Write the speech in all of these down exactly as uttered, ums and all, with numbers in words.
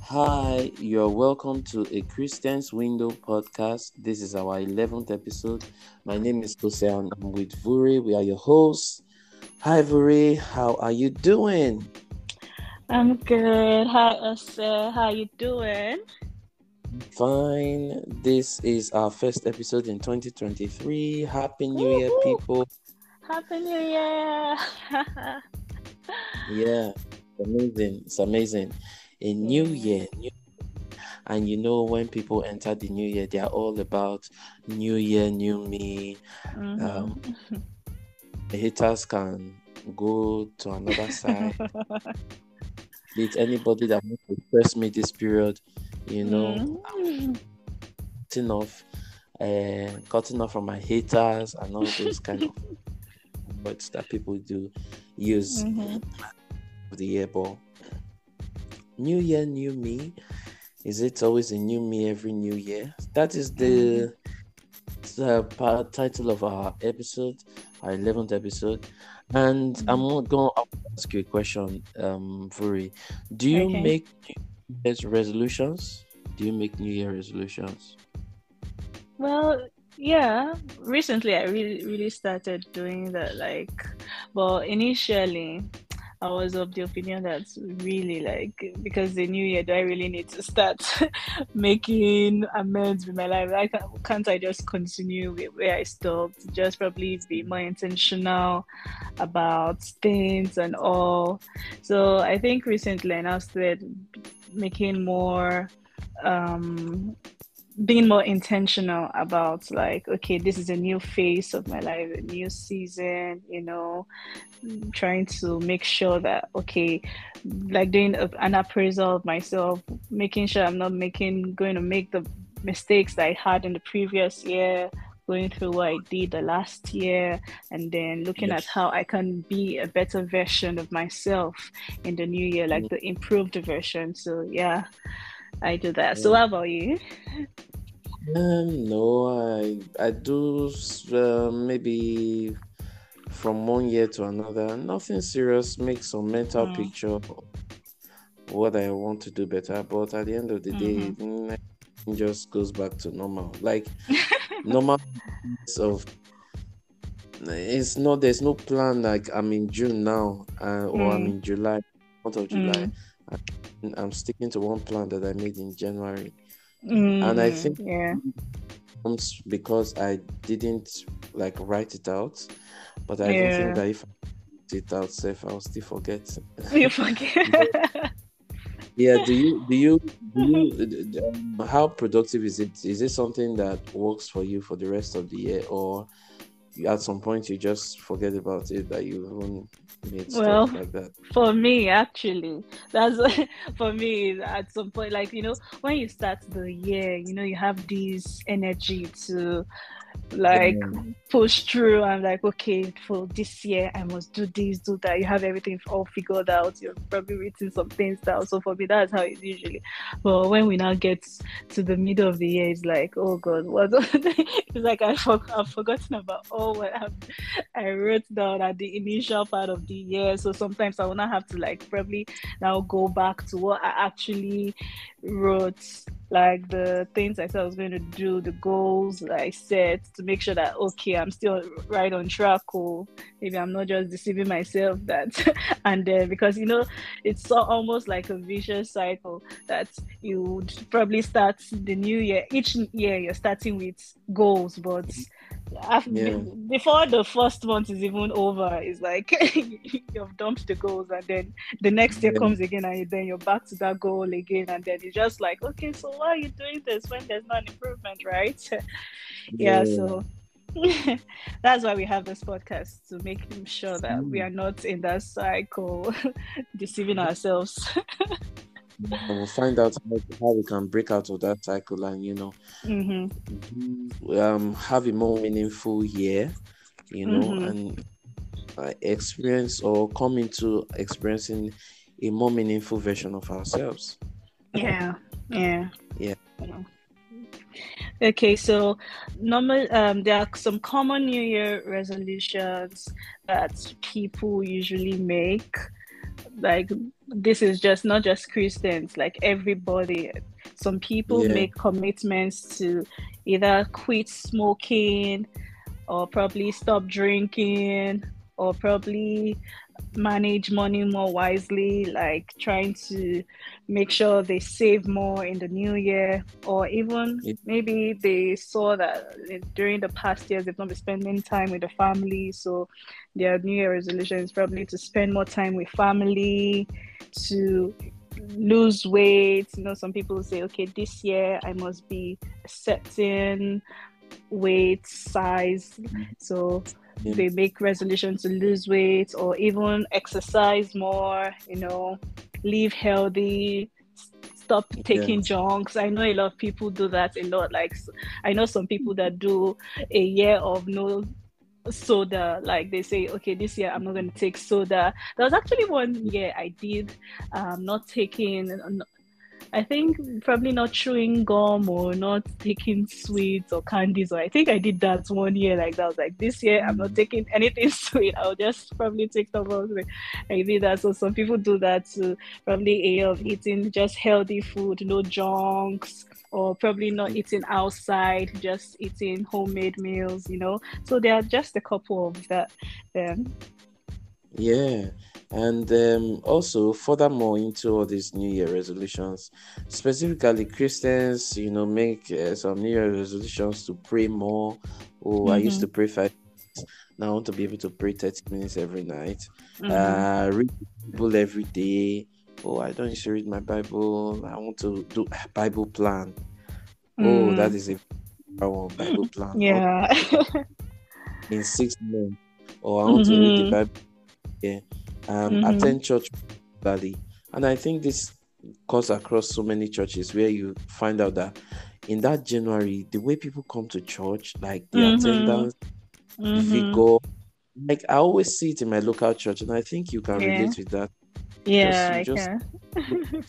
Hi, you're welcome to A Christian's Window podcast. This is our eleventh episode. My name is Kosean. I'm with Vuri. We are your hosts. Hi, Vuri. How are you doing? I'm good. Hi, Asa. How are you doing? Fine. This is our first episode in twenty twenty-three. Happy New Woo-hoo. Year, people. Happy New Year. Yeah, amazing. It's amazing. A new year. New... And you know, when people enter the new year, they are all about new year, new me. Mm-hmm. Um, the haters can go to another side. With anybody that wants to impress me this period, you know, mm. cutting off, uh, cutting off from my haters and all those kind of words that people do use mm-hmm. for the year. But new year, new me. Is it always a new me every new year? That is the uh, title of our episode, our eleventh episode. And mm-hmm. I'm going to ask you a question, um, Vuri. Do you okay. make New Year's resolutions? Do you make New Year resolutions? Well, yeah. Recently, I really, really started doing that. Like, well, initially, I was of the opinion that really, like, because the new year, do I really need to start making amends with my life? Like, can't I just continue where I stopped? Just probably be more intentional about things and all. So I think recently I now started making more, um, being more intentional about, like, okay, this is a new phase of my life, a new season, you know, trying to make sure that, okay, like doing a, an appraisal of myself, making sure I'm not making, going to make the mistakes that I had in the previous year, going through what I did the last year, and then looking yes. at how I can be a better version of myself in the new year, like mm-hmm. the improved version. So yeah, I do that. So how about you? Um, no, I I do uh, maybe from one year to another. Nothing serious. Make some mental mm. picture of what I want to do better. But at the end of the mm-hmm. day, it just goes back to normal. Like normal of it's not. There's no plan. Like I'm in June now, uh, or mm. I'm in July, month of July. Mm. I'm sticking to one plan that I made in January. Mm, and I think yeah. because I didn't like write it out, but I yeah. don't think that if I write it out safe, I'll still forget. You forget. But, yeah, do you, do you, do you, um, how productive is it? Is it something that works for you for the rest of the year, or at some point you just forget about it, that you even made well, stuff like that? For me, actually, that's for me at some point, like, you know, when you start the year, you know, you have this energy to like mm. push through. I'm like, okay, for this year I must do this, do that. You have everything all figured out, you're probably written some things down. So for me, that's how it's usually. But when we now get to the middle of the year, it's like, oh god, what? It's like I for- I've forgotten about all what I've- I wrote down at the initial part of the year. So sometimes I will not have to like probably now go back to what I actually wrote, like the things I said I was going to do, the goals I set, to make sure that, okay, I'm still right on track, or maybe I'm not just deceiving myself that and then, because, you know, it's so, almost like a vicious cycle that you would probably start the new year, each year you're starting with goals, but after, yeah. before the first month is even over, it's like you've dumped the goals, and then the next year yeah. comes again, and then you're back to that goal again, and then it's just like, okay, so why are you doing this when there's no improvement, right? yeah, yeah so that's why we have this podcast, to make sure that mm. we are not in that cycle deceiving ourselves. We'll find out how we can break out of that cycle, and, you know, mm-hmm. um, have a more meaningful year, you know, mm-hmm. and uh, experience, or come into experiencing a more meaningful version of ourselves. Yeah, Yeah. Yeah. Yeah. Okay, so normal, um, there are some common New Year resolutions that people usually make. Like, this is just not just Christians, like everybody. Some people yeah. make commitments to either quit smoking, or probably stop drinking, or probably manage money more wisely, like trying to make sure they save more in the new year, or even yeah. maybe they saw that during the past years they've not been spending time with the family, so their new year resolution is probably to spend more time with family, to lose weight. You know, some people say, okay, this year I must be a certain weight size, so yes. they make resolutions to lose weight, or even exercise more, you know, live healthy, stop taking yes. junks. I know a lot of people do that a lot. Like, I know some people that do a year of no soda. Like, they say, okay, this year I'm not going to take soda. There was actually one year I did um, not taking, I think probably not chewing gum or not taking sweets or candies. Or I think I did that one year like that. I was like, this year I'm not taking anything sweet. I'll just probably take some of it. I did that. So some people do that too. Probably a year of eating just healthy food, no junks, or probably not eating outside, just eating homemade meals, you know. So there are just a couple of that them. Yeah. And um, also, furthermore, into all these New Year resolutions, specifically Christians, you know, make uh, some New Year resolutions to pray more. Oh, mm-hmm. I used to pray five minutes. Now I want to be able to pray thirty minutes every night. Mm-hmm. Uh, read the Bible every day. Oh, I don't used to read my Bible. I want to do a Bible plan. Mm. Oh, that is a Bible plan. Yeah. Oh, in six months. Oh, I want mm-hmm. to read the Bible. Yeah. Um, mm-hmm. attend church regularly. And I think this cuts across so many churches, where you find out that in that January, the way people come to church, like the mm-hmm. attendance, mm-hmm. vigor, like I always see it in my local church, and I think you can yeah. relate with that. Yeah, you just, I can.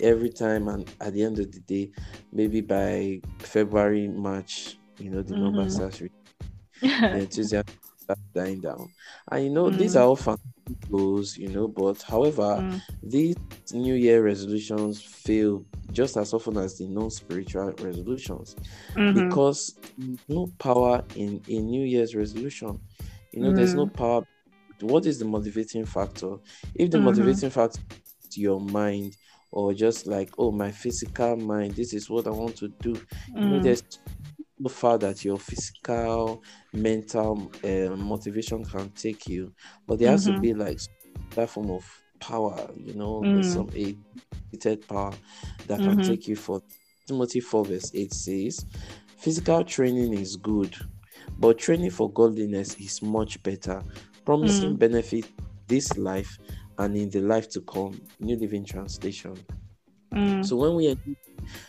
Every time, and at the end of the day, maybe by February, March, you know, the mm-hmm. number starts re- the enthusiasm starts dying down. And you know, mm-hmm. these are all fun goals, you know, but however, mm. these New Year resolutions fail just as often as the non-spiritual resolutions, mm-hmm. because no power in a New Year's resolution. You know, mm. there's no power. What is the motivating factor? If the mm-hmm. motivating factor is to your mind, or just like, oh, my physical mind, this is what I want to do. Mm. You know, there's so far that your physical, mental uh, motivation can take you, but there mm-hmm. has to be like that form of power, you know, mm. some aided power that mm-hmm. can take you. For Timothy four verse eight says, physical training is good, but training for godliness is much better, promising mm. benefit this life and in the life to come. New Living Translation. Mm. So when we are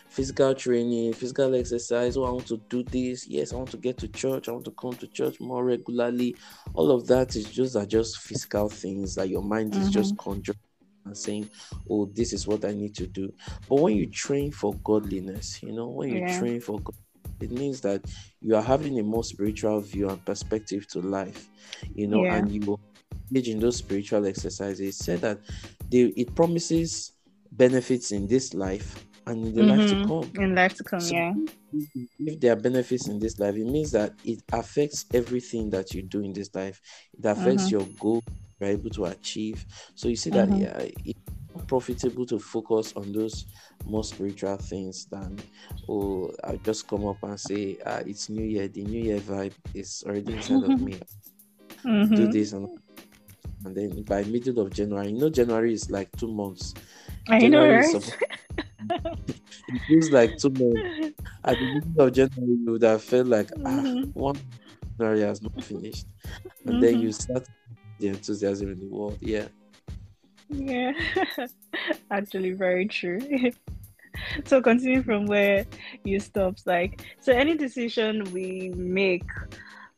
physical training, physical exercise, oh, I want to do this, yes, I want to get to church, I want to come to church more regularly, all of that is just are just physical things that your mind mm-hmm. is just conjuring and saying, oh, this is what I need to do. But when you train for godliness, you know, when you yeah. train for God, it means that you are having a more spiritual view and perspective to life, you know, yeah. and you will engage in those spiritual exercises. Said that they, it promises benefits in this life and in the mm-hmm. life to come. In life to come, so yeah. if there are benefits in this life, it means that it affects everything that you do in this life. It affects mm-hmm. your goal you're able to achieve. So you see that mm-hmm. yeah, it's more profitable to focus on those more spiritual things than, oh, I'll just come up and say, ah, it's New Year. The New Year vibe is already inside of me. Mm-hmm. Do this and and then by middle of January, you know, January is like two months. I January know, right? It feels like two months. At the beginning of January, you would have felt like, mm-hmm. ah, one January has not finished. And mm-hmm. then you start the enthusiasm in the world. Yeah. Yeah. Actually, very true. So continue from where you stopped. Like, so any decision we make,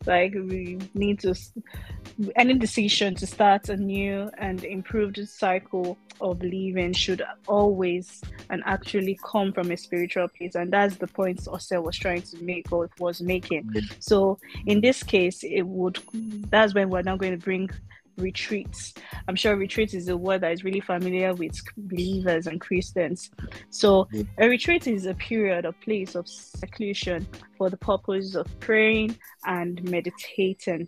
like, we need to any decision to start a new and improved cycle of living should always and actually come from a spiritual place, and that's the point Asa was trying to make or was making. Mm-hmm. So in this case, it would that's when we're now going to bring retreats. I'm sure retreat is a word that is really familiar with believers and Christians. So a retreat is a period or place of seclusion for the purpose of praying and meditating.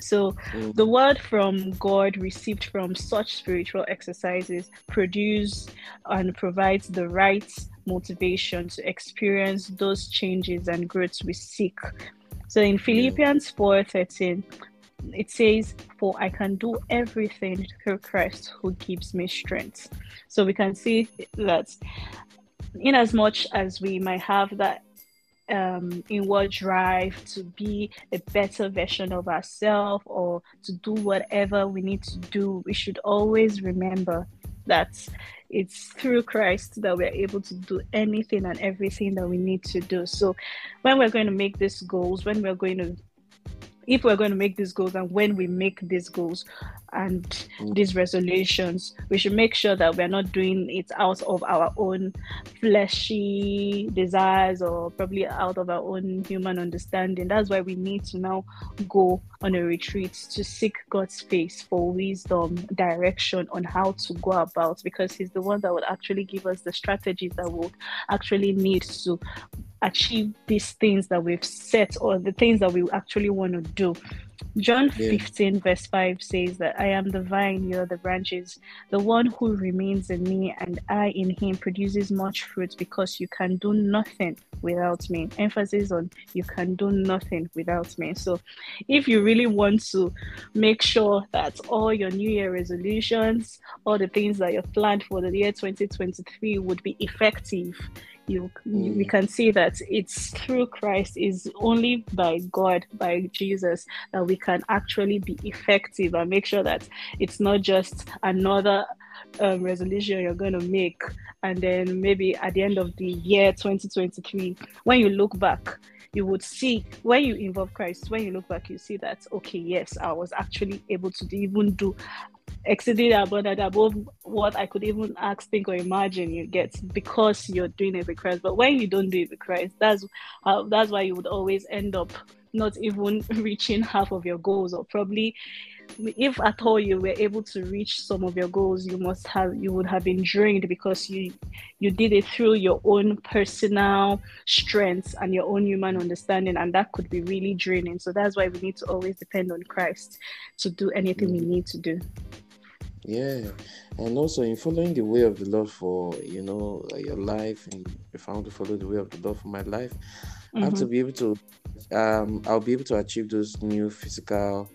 So the word from God received from such spiritual exercises produces and provides the right motivation to experience those changes and growths we seek. So in Philippians four thirteen, it says, for I can do everything through Christ who gives me strength. So we can see that in as much as we might have that um, inward drive to be a better version of ourselves or to do whatever we need to do, we should always remember that it's through Christ that we're able to do anything and everything that we need to do. So when we're going to make these goals, when we're going to If we're going to make these goals and when we make these goals and mm. these resolutions, we should make sure that we're not doing it out of our own fleshy desires or probably out of our own human understanding. That's why we need to now go on a retreat to seek God's face for wisdom, direction on how to go about, because He's the one that would actually give us the strategies that we'll actually need to achieve these things that we've set or the things that we actually want to do. John yeah. fifteen verse five says that I am the vine, you are the branches. The one who remains in me and I in him produces much fruit, because you can do nothing without me. Emphasis on you can do nothing without me. So if you really want to make sure that all your New Year resolutions, all the things that you've planned for the year twenty twenty-three would be effective, You, you we can see that it's through Christ, is only by God, by Jesus, that we can actually be effective and make sure that it's not just another um, resolution you're going to make, and then maybe at the end of the year twenty twenty-three, when you look back, you would see, when you involve Christ, when you look back, you see that, okay, yes, I was actually able to even do exceeded above what I could even ask, think, or imagine, you get, because you're doing it with Christ. But when you don't do it with Christ, that's uh, that's why you would always end up not even reaching half of your goals, or probably, if at all you were able to reach some of your goals, you must have you would have been drained, because you you did it through your own personal strengths and your own human understanding, and that could be really draining. So that's why we need to always depend on Christ to do anything mm. we need to do. Yeah, and also in following the way of the Lord for, you know, your life, and if I want to follow the way of the Lord for my life, mm-hmm. I have to be able to, um, I'll be able to achieve those new physical,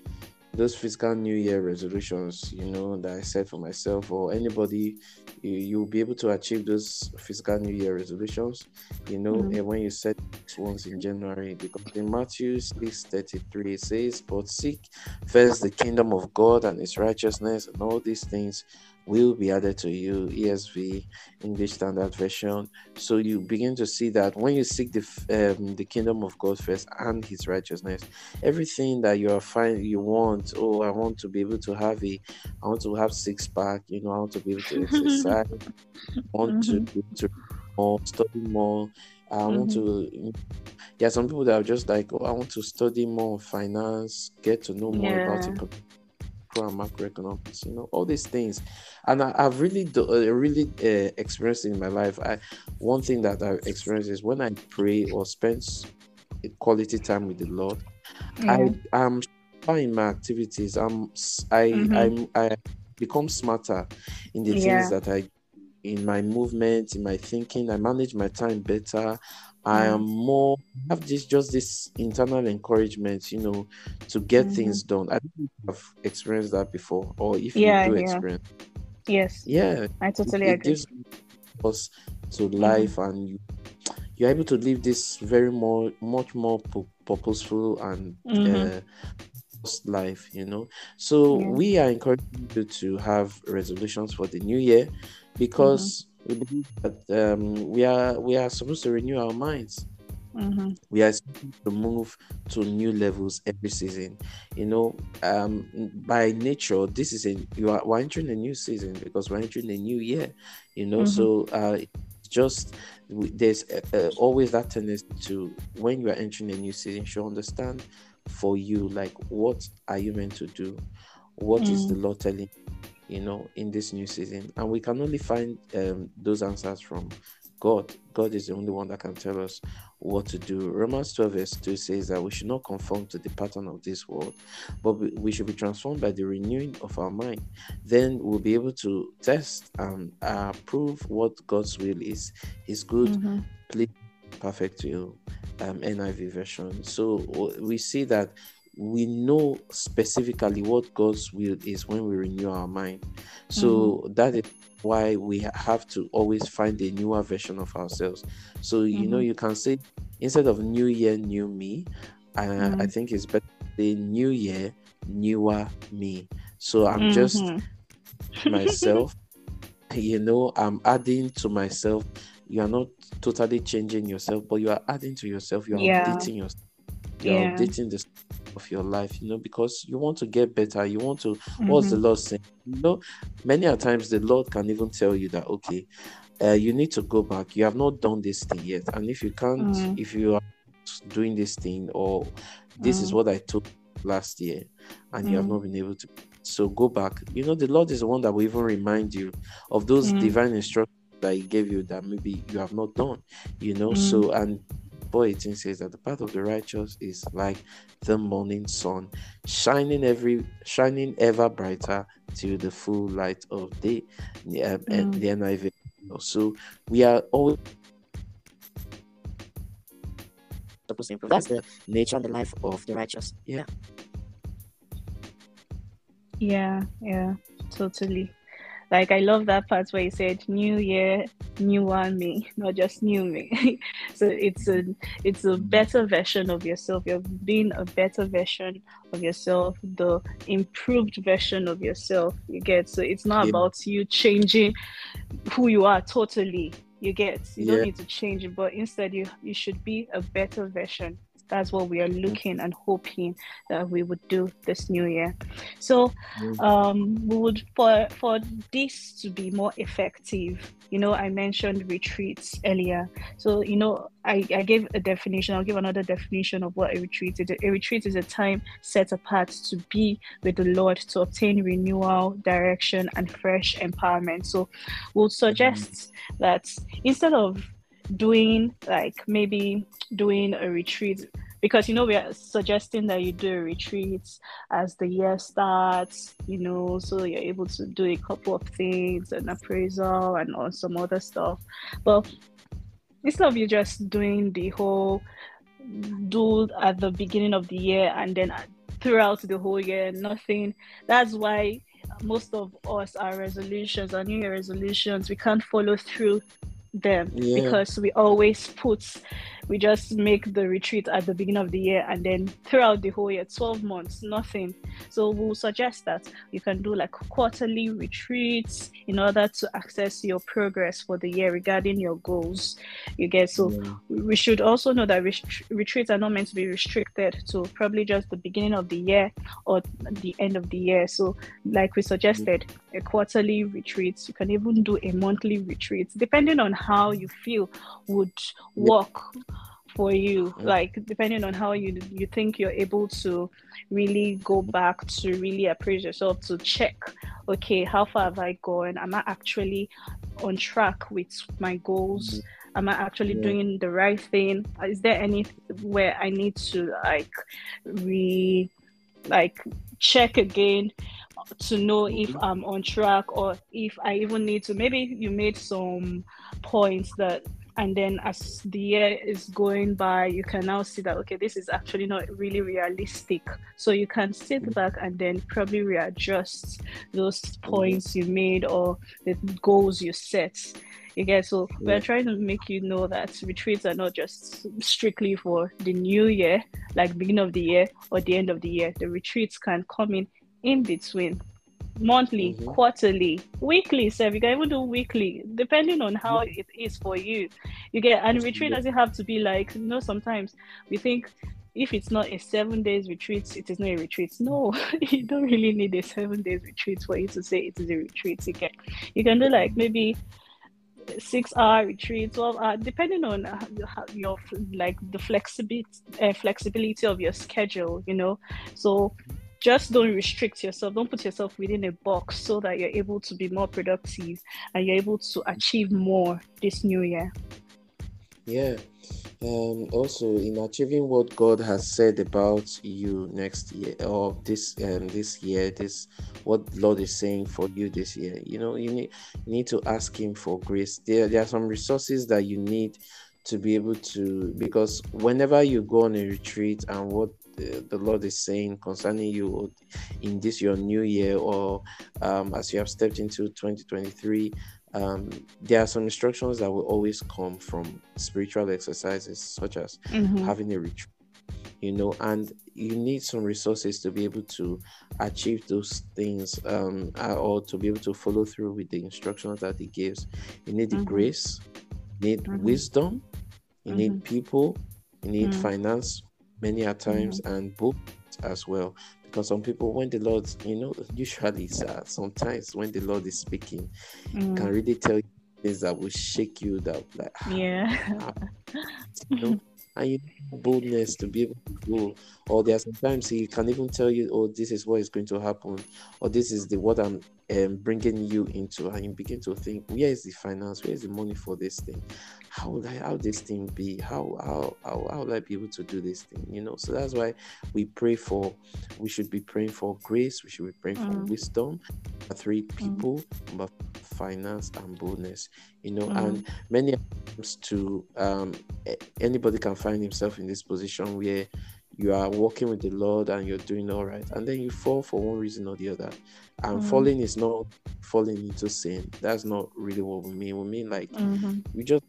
those physical New Year resolutions, you know, that I set for myself, or anybody, you, you'll be able to achieve those physical New Year resolutions, you know, mm-hmm. and when you set ones in January, because in Matthew six thirty-three it says, but seek first the kingdom of God and His righteousness, and all these things will be added to you. E S V, English Standard Version. So you begin to see that when you seek the um, the kingdom of God first and His righteousness, everything that you are find you want. Oh, I want to be able to have a, I want to have six pack. You know, I want to be able to exercise. I want mm-hmm. to be able to more, study more. I want mm-hmm. to. Yeah, some people that are just like, oh, I want to study more finance, get to know more yeah. about it. And macroeconomics, you know, all these things, and I, I've really, do, uh, really uh, experienced in my life. I one thing that I've experienced is when I pray or spend quality time with the Lord, yeah. I am in my activities. I'm I mm-hmm. I'm, I become smarter in the yeah. things that I, in my movement, in my thinking. I manage my time better. I am more, have this just this internal encouragement, you know, to get mm-hmm. things done. I think I've experienced that before, or if yeah, you do yeah. experience. Yes. Yeah. I totally it, it agree. It gives us to life, mm-hmm. and you, you're able to live this very more, much more pu- purposeful and mm-hmm. uh, life, you know. So yeah. we are encouraging you to have resolutions for the new year, because mm-hmm. we believe that um, we are we are supposed to renew our minds. Mm-hmm. We are to move to new levels every season. You know, um, by nature, this is a you are we're entering a new season because we're entering a new year. You know, mm-hmm. so uh, just there's uh, always that tendency to, when you are entering a new season, you should understand for you, like, what are you meant to do? What mm. is the Lord telling you know in this new season? And we can only find um, those answers from God. God is the only one that can tell us what to do. Romans twelve verse two says that we should not conform to the pattern of this world, but we should be transformed by the renewing of our mind. Then we'll be able to test and uh, prove what God's will is, His good, mm-hmm. please, perfect will, um, N I V version. So we see that we know specifically what God's will is when we renew our mind. So mm-hmm. that is why we have to always find a newer version of ourselves. So you mm-hmm. know, you can say, instead of new year, new me, uh, mm-hmm. I think it's better to say new year, newer me. So I'm mm-hmm. just myself. You know, I'm adding to myself. You are not totally changing yourself, but you are adding to yourself. You are yeah. updating yourself. You are yeah. updating the of your life, you know, because you want to get better. You want to, mm-hmm. what's the Lord saying? You know, many a times the Lord can even tell you that, okay, uh, you need to go back. You have not done this thing yet. And if you can't, mm-hmm. if you are doing this thing, or this mm-hmm. is what I took last year, and mm-hmm. you have not been able to, so go back. You know, the Lord is the one that will even remind you of those mm-hmm. divine instructions that He gave you that maybe you have not done, you know, mm-hmm. so, and eighteen says that the path of the righteous is like the morning sun, shining every shining ever brighter till the full light of day. Um, mm. And the N I V. So we are always supposed to improve. That's the nature and the life of the righteous. Yeah. Yeah. Yeah. Totally. Like, I love that part where you said, new year, newer me, not just new me. So it's a it's a better version of yourself. You're being a better version of yourself, the improved version of yourself, you get. So it's not yeah. about you changing who you are totally, you get. You yeah. don't need to change it, but instead you, you should be a better version. That's what we are looking and hoping that we would do this new year. So um, we would, for for this to be more effective, you know, I mentioned retreats earlier. So, you know, I, I gave a definition. I'll give another definition of what a retreat is. A retreat is a time set apart to be with the Lord, to obtain renewal, direction, and fresh empowerment. So we'll suggest that instead of doing like maybe doing a retreat, because you know we are suggesting that you do a retreat as the year starts, you know, so you're able to do a couple of things, an appraisal and all some other stuff. But instead of you just doing the whole do at the beginning of the year and then throughout the whole year nothing, that's why most of us, our resolutions, our new year resolutions, we can't follow through them yeah. because we always put we just make the retreat at the beginning of the year and then throughout the whole year, twelve months, nothing. So we'll suggest that you can do like quarterly retreats in order to access your progress for the year regarding your goals, you get. So yeah. we should also know that ret- retreats are not meant to be restricted to probably just the beginning of the year or the end of the year. So like we suggested, a quarterly retreat, you can even do a monthly retreat, depending on how you feel would work yeah. for you, like depending on how you you think you're able to really go back to really appraise yourself, to check, okay, how far have I gone? Am I actually on track with my goals? Am I actually yeah. doing the right thing? Is there any where I need to like re like check again to know if I'm on track, or if I even need to? Maybe you made some points that, and then as the year is going by, you can now see that, okay, this is actually not really realistic. So you can sit back and then probably readjust those points you made or the goals you set. You get. So yeah. we're trying to make you know that retreats are not just strictly for the new year, like beginning of the year or the end of the year. The retreats can come in in between, monthly, mm-hmm. quarterly, weekly. So you can even do weekly, depending on how it is for you. You get, and retreat doesn't have to be like, you know, sometimes we think if it's not a seven days retreat, it is not a retreat. No, you don't really need a seven days retreat for you to say it is a retreat. You can, you can do like maybe six hour retreat, twelve hour, depending on how your, like the flexibility, uh, flexibility of your schedule, you know. So just don't restrict yourself. Don't put yourself within a box so that you're able to be more productive and you're able to achieve more this new year. Yeah. Um, also, in achieving what God has said about you next year, or this um, this year, this what Lord is saying for you this year, you know, you need, you need to ask Him for grace. There, there are some resources that you need to be able to, because whenever you go on a retreat and what the, the Lord is saying concerning you in this your new year, or um, as you have stepped into twenty twenty-three. Um, there are some instructions that will always come from spiritual exercises, such as mm-hmm. having a retreat, you know, and you need some resources to be able to achieve those things, um, or to be able to follow through with the instructions that He gives. You need mm-hmm. the grace, you need mm-hmm. wisdom, you mm-hmm. need people, you need mm-hmm. finance, many a times, mm-hmm. and books as well. Because some people, when the Lord, you know, usually uh, sometimes when the Lord is speaking, mm. can really tell you things that will shake you, that like, yeah, you know, and you need boldness to be able to go. Or there are sometimes He can even tell you, oh, this is what is going to happen, or this is the what I'm um, bringing you into, and you begin to think, where is the finance? Where is the money for this thing? How would I, how this thing be? How, how, how, how would I be able to do this thing? You know, so that's why we pray for, we should be praying for grace. We should be praying mm. for wisdom. Number three, people, mm. number finance and boldness, you know, mm. and many times to, um, anybody can find himself in this position where you are walking with the Lord and you're doing all right, and then you fall for one reason or the other. And mm. falling is not falling into sin. That's not really what we mean. We mean like mm-hmm. you just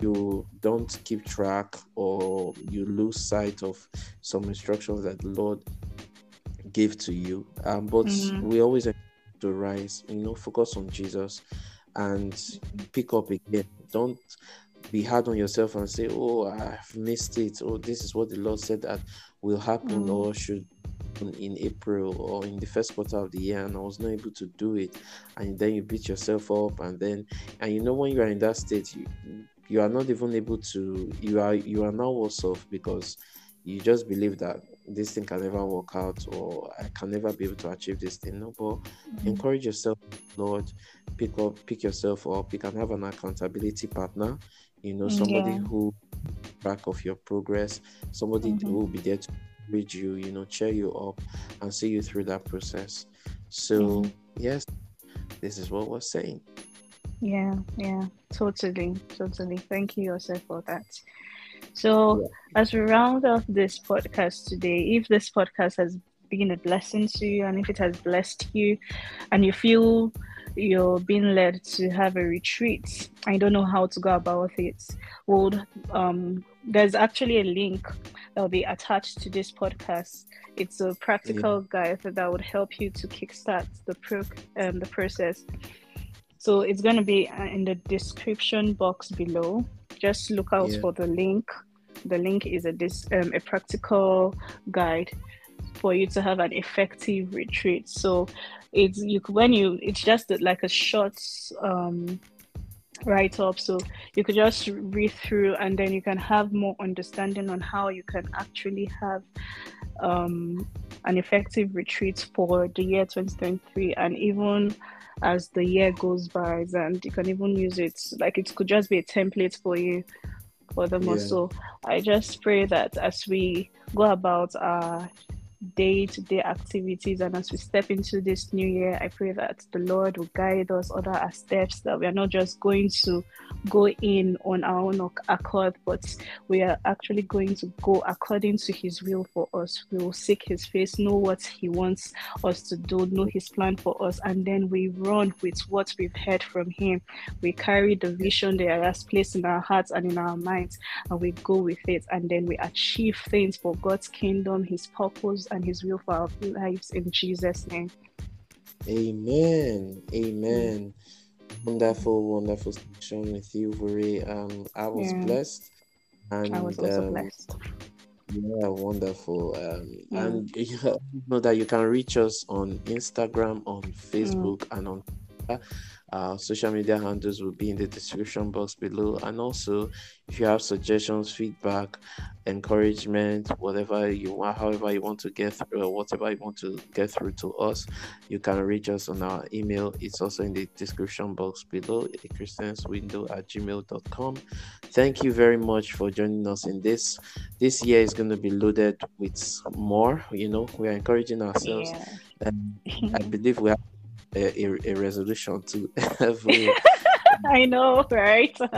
you don't keep track, or you lose sight of some instructions that the Lord gave to you. Um, but mm-hmm. we always have to rise, you know, focus on Jesus, and pick up again. Don't be hard on yourself and say, oh, I've missed it. Oh, this is what the Lord said that will happen mm. or should happen in April or in the first quarter of the year, and I was not able to do it. And then you beat yourself up, and then, and you know, when you are in that state, you, you are not even able to, you are, you are now worse off, because you just believe that this thing can never work out, or I can never be able to achieve this thing. No, but mm-hmm. encourage yourself, Lord, pick up, pick yourself up. You can have an accountability partner, you know, somebody yeah. who back of your progress, somebody mm-hmm. who will be there to encourage you, you know, cheer you up and see you through that process. So mm-hmm. yes, this is what we're saying. Yeah, yeah, totally, totally. Thank you, Joseph, for that. So as we round off this podcast today, if this podcast has been a blessing to you, and if it has blessed you, and you feel you're being led to have a retreat, I don't know how to go about it, well, um, there's actually a link that will be attached to this podcast. It's a practical yeah. guide that would help you to kickstart the pro- um, the process. So it's going to be in the description box below. Just look out yeah. for the link. The link is a this um, a practical guide for you to have an effective retreat. So it's you when you it's just like a short um, write up. So you could just read through, and then you can have more understanding on how you can actually have um, an effective retreat for the year twenty twenty-three, and even as the year goes by, and you can even use it, like it could just be a template for you for the month. Yeah. So I just pray that as we go about our day-to-day activities, and as we step into this new year, I pray that the Lord will guide us, order our steps, that we are not just going to go in on our own accord, but we are actually going to go according to His will for us. We will seek His face, know what He wants us to do, know His plan for us, and then we run with what we've heard from Him. We carry the vision that He has placed in our hearts and in our minds, and we go with it, and then we achieve things for God's kingdom, His purpose, and His will for our lives, in Jesus' name. Amen. Amen. Wonderful, wonderful session with you, Vuri. Um, I was yeah. blessed. And, I was also um, blessed. Yeah, wonderful. Um, yeah. And you know that you can reach us on Instagram, on Facebook, mm. and on uh, social media handles will be in the description box below. And also, if you have suggestions, feedback, encouragement, whatever you want, however you want to get through, or whatever you want to get through to us, you can reach us on our email. It's also in the description box below, a christians window at gmail dot com. Thank you very much for joining us in this. This year is going to be loaded with more. You know, we are encouraging ourselves. Yeah. And I believe we have a, a, a resolution to have. I know, right? So,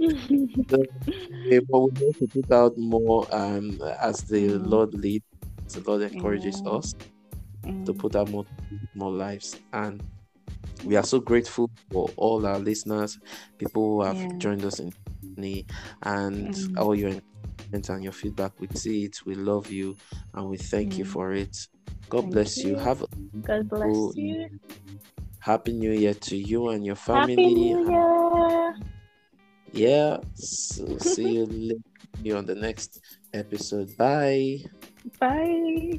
we will need to put out more um, as the mm. Lord leads. The Lord encourages mm. us mm. to put out more, more lives. And we are so grateful for all our listeners, people who have yeah. joined us in Sydney, and mm. all your encouragement and your feedback. We see it, we love you, and we thank mm. you for it. God thank bless you. you. Have a God bless who, you. Happy New Year to you and your family. Happy New Year. Yeah. So see you later on the next episode. Bye. Bye.